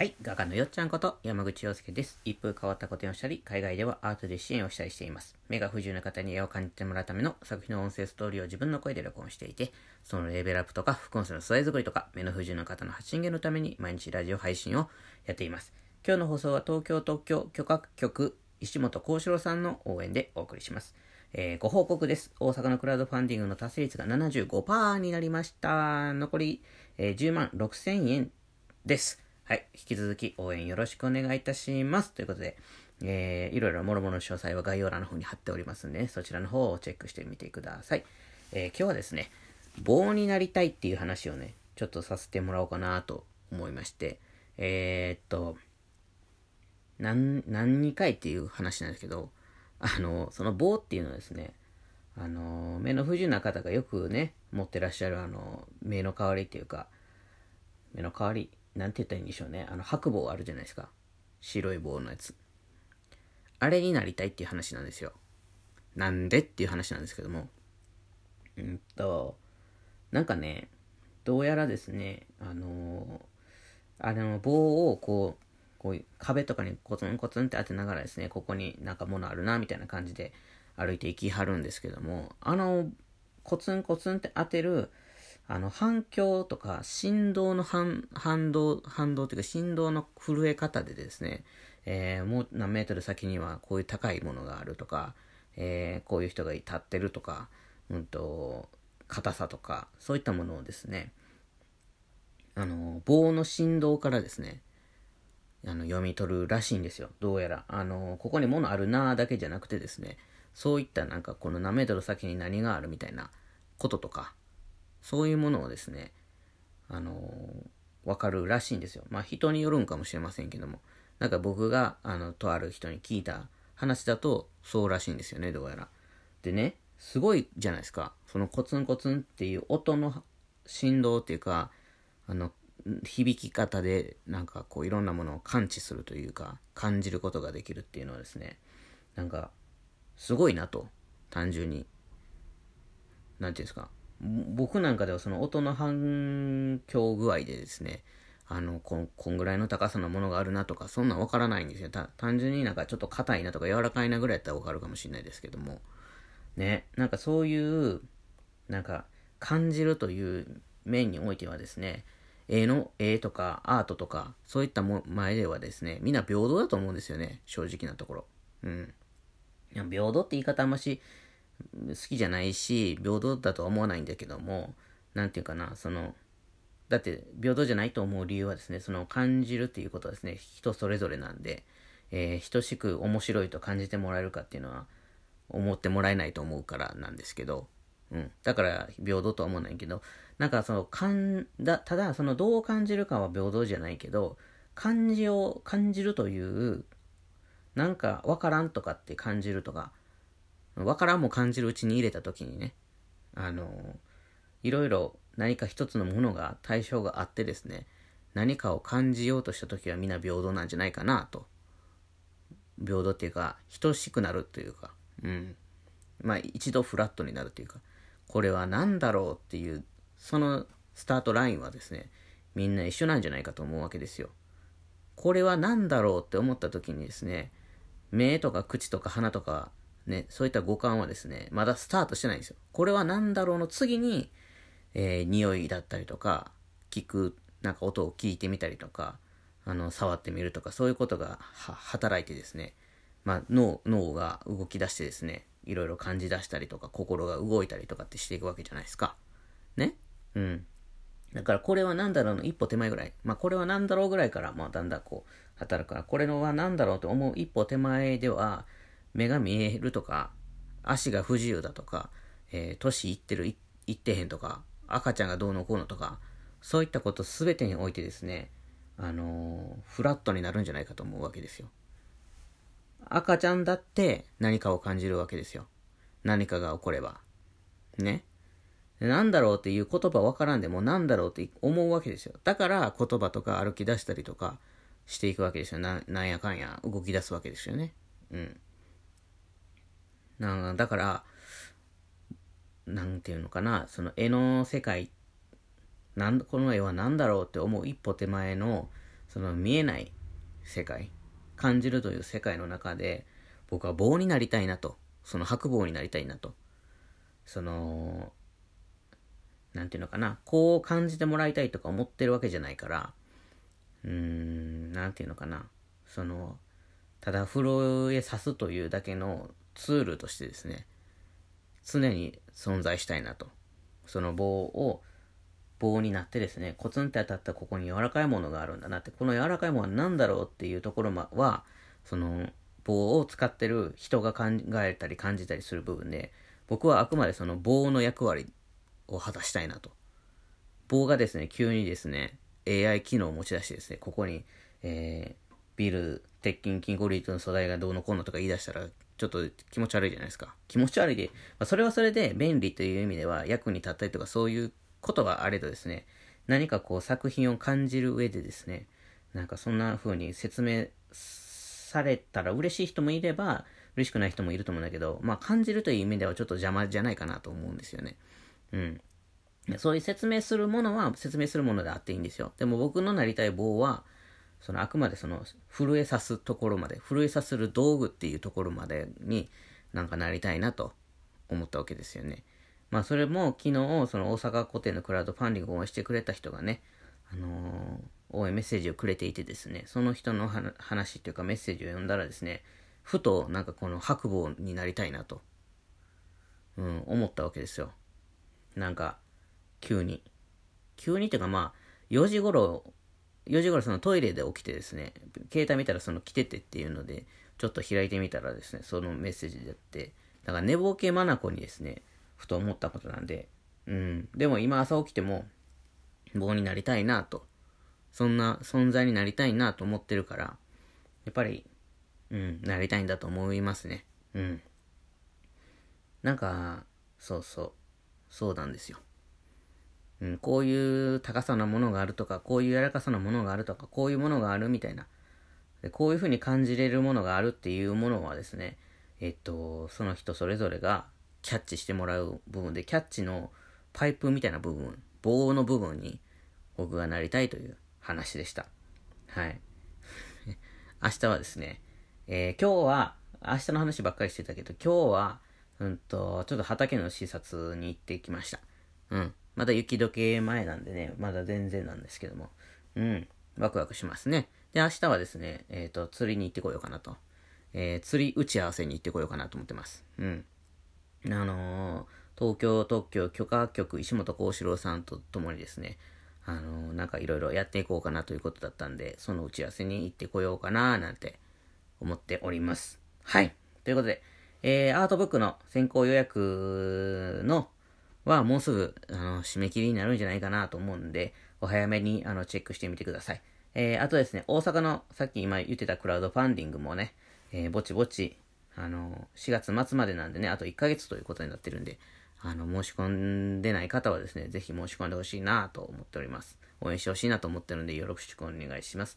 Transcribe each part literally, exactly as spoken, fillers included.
はい、画家のよっちゃんこと山口洋介です。一風変わった個展をしたり、海外ではアートで支援をしたりしています。目が不自由な方に絵を感じてもらうための作品の音声ストーリーを自分の声で録音していて、そのレベルアップとか副音声の素材作りとか、目の不自由な方の発信源のために毎日ラジオ配信をやっています。今日の放送は東京特許許可局石本幸四郎さんの応援でお送りします。えー、ご報告です。大阪のクラウドファンディングの達成率が ななじゅうごパーセント になりました。残り、えー、じゅうまんろくせんえんです。はい。引き続き応援よろしくお願いいたします。ということで、えー、いろいろもろもろの詳細は概要欄の方に貼っておりますんで、ね、そちらの方をチェックしてみてください。えー、今日はですね、棒になりたいっていう話をね、ちょっとさせてもらおうかなと思いまして、えー、っと、何、何回っていう話なんですけど、あの、その棒っていうのはですね、あの、目の不自由な方がよくね、持ってらっしゃる、あの、目の代わりっていうか、目の代わり、なんて言ったらいいんでしょうね。あの、白棒あるじゃないですか。白い棒のやつ。あれになりたいっていう話なんですよ。なんでっていう話なんですけども。うんと、なんかね、どうやらですね、あのー、あれの棒をこう、こういう壁とかにコツンコツンって当てながらですね、ここになんか物あるな、みたいな感じで歩いて行きはるんですけども、あの、コツンコツンって当てる、あの反響とか振動の反反動反動というか振動の震え方でですね、えー、もう何メートル先にはこういう高いものがあるとか、えー、こういう人が立ってるとか、うんと硬さとかそういったものをですね、あの棒の振動からですね、あの読み取るらしいんですよ。どうやらあのここに物あるなだけじゃなくてですね、そういったなんかこの何メートル先に何があるみたいなこととか。そういうものをですね、あのー、わかるらしいんですよ。まあ人によるんかもしれませんけども、なんか僕が、あの、とある人に聞いた話だと、そうらしいんですよね、どうやら。でね、すごいじゃないですか。そのコツンコツンっていう音の振動っていうか、あの、響き方で、なんかこういろんなものを感知するというか、感じることができるっていうのはですね、なんか、すごいなと、単純に。なんていうんですか。僕なんかではその音の反響具合でですね、あの、こん、こんぐらいの高さのものがあるなとか、そんなんわからないんですよ。た、単純になんかちょっと硬いなとか柔らかいなぐらいやったらわかるかもしれないですけども。ね、なんかそういう、なんか感じるという面においてはですね、絵の、絵とかアートとか、そういったも前ではですね、みんな平等だと思うんですよね、正直なところ。うん。いや、平等って言い方あんまし、好きじゃないし平等だとは思わないんだけども、なんていうかな、そのだって平等じゃないと思う理由はですね、その感じるっていうことはですね、人それぞれなんで、えー、等しく面白いと感じてもらえるかっていうのは思ってもらえないと思うからなんですけど、うん、だから平等とは思わないけど、なんかそのかんだただそのどう感じるかは平等じゃないけど、感じを感じるというなんかわからんとかって感じるとか。わからんも感じるうちに入れたときにね、あのー、いろいろ何か一つのものが対象があってですね、何かを感じようとしたときはみんな平等なんじゃないかなと。平等っていうか、等しくなるというか、うん。まあ一度フラットになるというか、これは何だろうっていう、そのスタートラインはですね、みんな一緒なんじゃないかと思うわけですよ。これは何だろうって思ったときにですね、目とか口とか鼻とか、ね、そういった五感はですね、まだスタートしてないんですよ。これは何だろうの次に、えー、匂いだったりとか、聞く、なんか音を聞いてみたりとか、あの、触ってみるとか、そういうことがは働いてですね、まあ、脳、脳が動き出してですね、いろいろ感じ出したりとか、心が動いたりとかってしていくわけじゃないですか。ね？うん。だから、これは何だろうの一歩手前ぐらい。まあ、これは何だろうぐらいから、まあ、だんだんこう、働くから、これのは何だろうと思う一歩手前では、目が見えるとか、足が不自由だとか、えー、年いってる、いってへんとか、赤ちゃんがどうのこうのとか、そういったことすべてにおいてですね、あのー、フラットになるんじゃないかと思うわけですよ。赤ちゃんだって何かを感じるわけですよ。何かが起これば。ね。なんだろうっていう言葉わからんでも、なんだろうって思うわけですよ。だから言葉とか歩き出したりとかしていくわけですよ。な、なんやかんや動き出すわけですよね。うん。なだから、なんていうのかな、その絵の世界、なんこの絵は何だろうって思う一歩手前のその見えない世界、感じるという世界の中で、僕は棒になりたいなと、その白棒になりたいなと、そのなんていうのかな、こう感じてもらいたいとか思ってるわけじゃないから、うーんなんていうのかな、そのただ風呂へ刺すというだけのツールとしてですね、常に存在したいなと。その棒を棒になってですね、コツンって当たったここに柔らかいものがあるんだなって、この柔らかいものは何だろうっていうところは、その棒を使ってる人が考えたり感じたりする部分で、僕はあくまでその棒の役割を果たしたいなと。棒がですね、急にですね エーアイ 機能を持ち出してですね、ここに、えー、ビル鉄筋キンコリートの素材がどうのこうのとか言い出したらちょっと気持ち悪いじゃないですか。気持ち悪いで、まあ、それはそれで便利という意味では役に立ったりとかそういうことがあれとですね、何かこう作品を感じる上でですね、なんかそんな風に説明されたら嬉しい人もいれば嬉しくない人もいると思うんだけど、まあ感じるという意味ではちょっと邪魔じゃないかなと思うんですよね。うん。そういう説明するものは説明するものであっていいんですよ。でも僕のなりたい棒は、そのあくまでその震えさすところまで、震えさする道具っていうところまでになんかなりたいなと思ったわけですよね。まあそれも昨日、その大阪古典のクラウドファンディングを応援してくれた人がね、あのー、応援メッセージをくれていてですね、その人の話というかメッセージを読んだらですね、ふとなんかこの白棒になりたいなと、うん、思ったわけですよ。なんか急に急にというか、まあよじごろそのトイレで起きてですね、携帯見たらその来ててっていうのでちょっと開いてみたらですね、そのメッセージであって、だから寝ぼけまなこにですねふと思ったことなんで、うんでも今朝起きても棒になりたいなと、そんな存在になりたいなと思ってるから、やっぱりうんなりたいんだと思いますね。うんなんかそうそうそうなんですよ。うん、こういう高さなものがあるとか、こういう柔らかさなものがあるとか、こういうものがあるみたいな、でこういうふうに感じれるものがあるっていうものはですね、えっとその人それぞれがキャッチしてもらう部分で、キャッチのパイプみたいな部分、棒の部分に僕がなりたいという話でした。はい明日はですね、えー、今日は明日の話ばっかりしてたけど、今日はうんとちょっと畑の視察に行ってきました。うんまだ雪解け前なんでね、まだ全然なんですけども、うん、ワクワクしますね。で、明日はですね、えっと、釣りに行ってこようかなと。えー、釣り打ち合わせに行ってこようかなと思ってます。うん。あのー、東京特許許可局、石本幸四郎さんと共にですね、あのー、なんかいろいろやっていこうかなということだったんで、その打ち合わせに行ってこようかななんて思っております。はい。ということで、えー、アートブックの先行予約のはもうすぐあの締め切りになるんじゃないかなと思うんで、お早めにあのチェックしてみてください。えー、あとですね、大阪のさっき今言ってたクラウドファンディングもね、えー、ぼちぼちあのしがつまつまでなんでね、あといっかげつということになってるんで、あの申し込んでない方はですね、ぜひ申し込んでほしいなと思っております。応援してほしいなと思ってるんで、よろしくお願いします。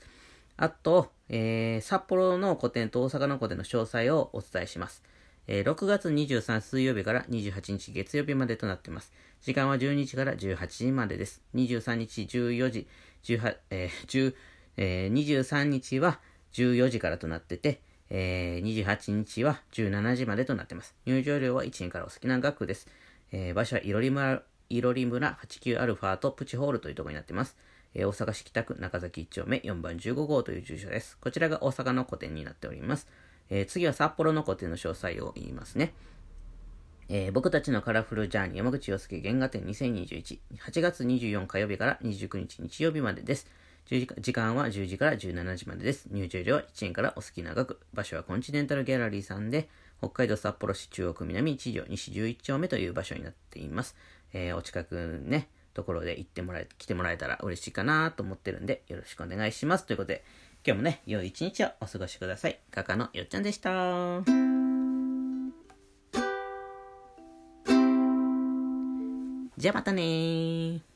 あと、えー、札幌の個展と大阪の個展の詳細をお伝えします。えー、ろくがつにじゅうさんにち水曜日からにじゅうはちにち月曜日までとなっています。時間はじゅうにじからじゅうはちじまでです。にじゅうさんにちじゅうよじ、18、えー10えー、にじゅうさんにちはじゅうよじからとなってて、えー、にじゅうはちにちはじゅうしちじまでとなっています。入場料はいちえんからお好きな額です。えー、場所はいろり村、いろり村 はちきゅうアルファ とプチホールというところになっています。えー、大阪市北区中崎いっちょうめよんばんじゅうごごうという住所です。こちらが大阪の個展になっております。えー、次は札幌の個展の詳細を言いますね。えー、僕たちのカラフルジャーニー山口洋介原画展にせんにじゅういち、はちがつにじゅうよっか火曜日からにじゅうくにち日曜日までです。時間はじゅうじからじゅうしちじまでです。入場料はいちえんからお好きな額。場所はコンチネンタルギャラリーさんで、北海道札幌市中央区南いちじょう西じゅういっちょうめという場所になっています。えー、お近くね、ところで行ってもらえ、来てもらえたら嬉しいかなと思ってるんで、よろしくお願いします。ということで、今日もね、良い一日をお過ごしください。画家のよっちゃんでした。じゃあまたねー。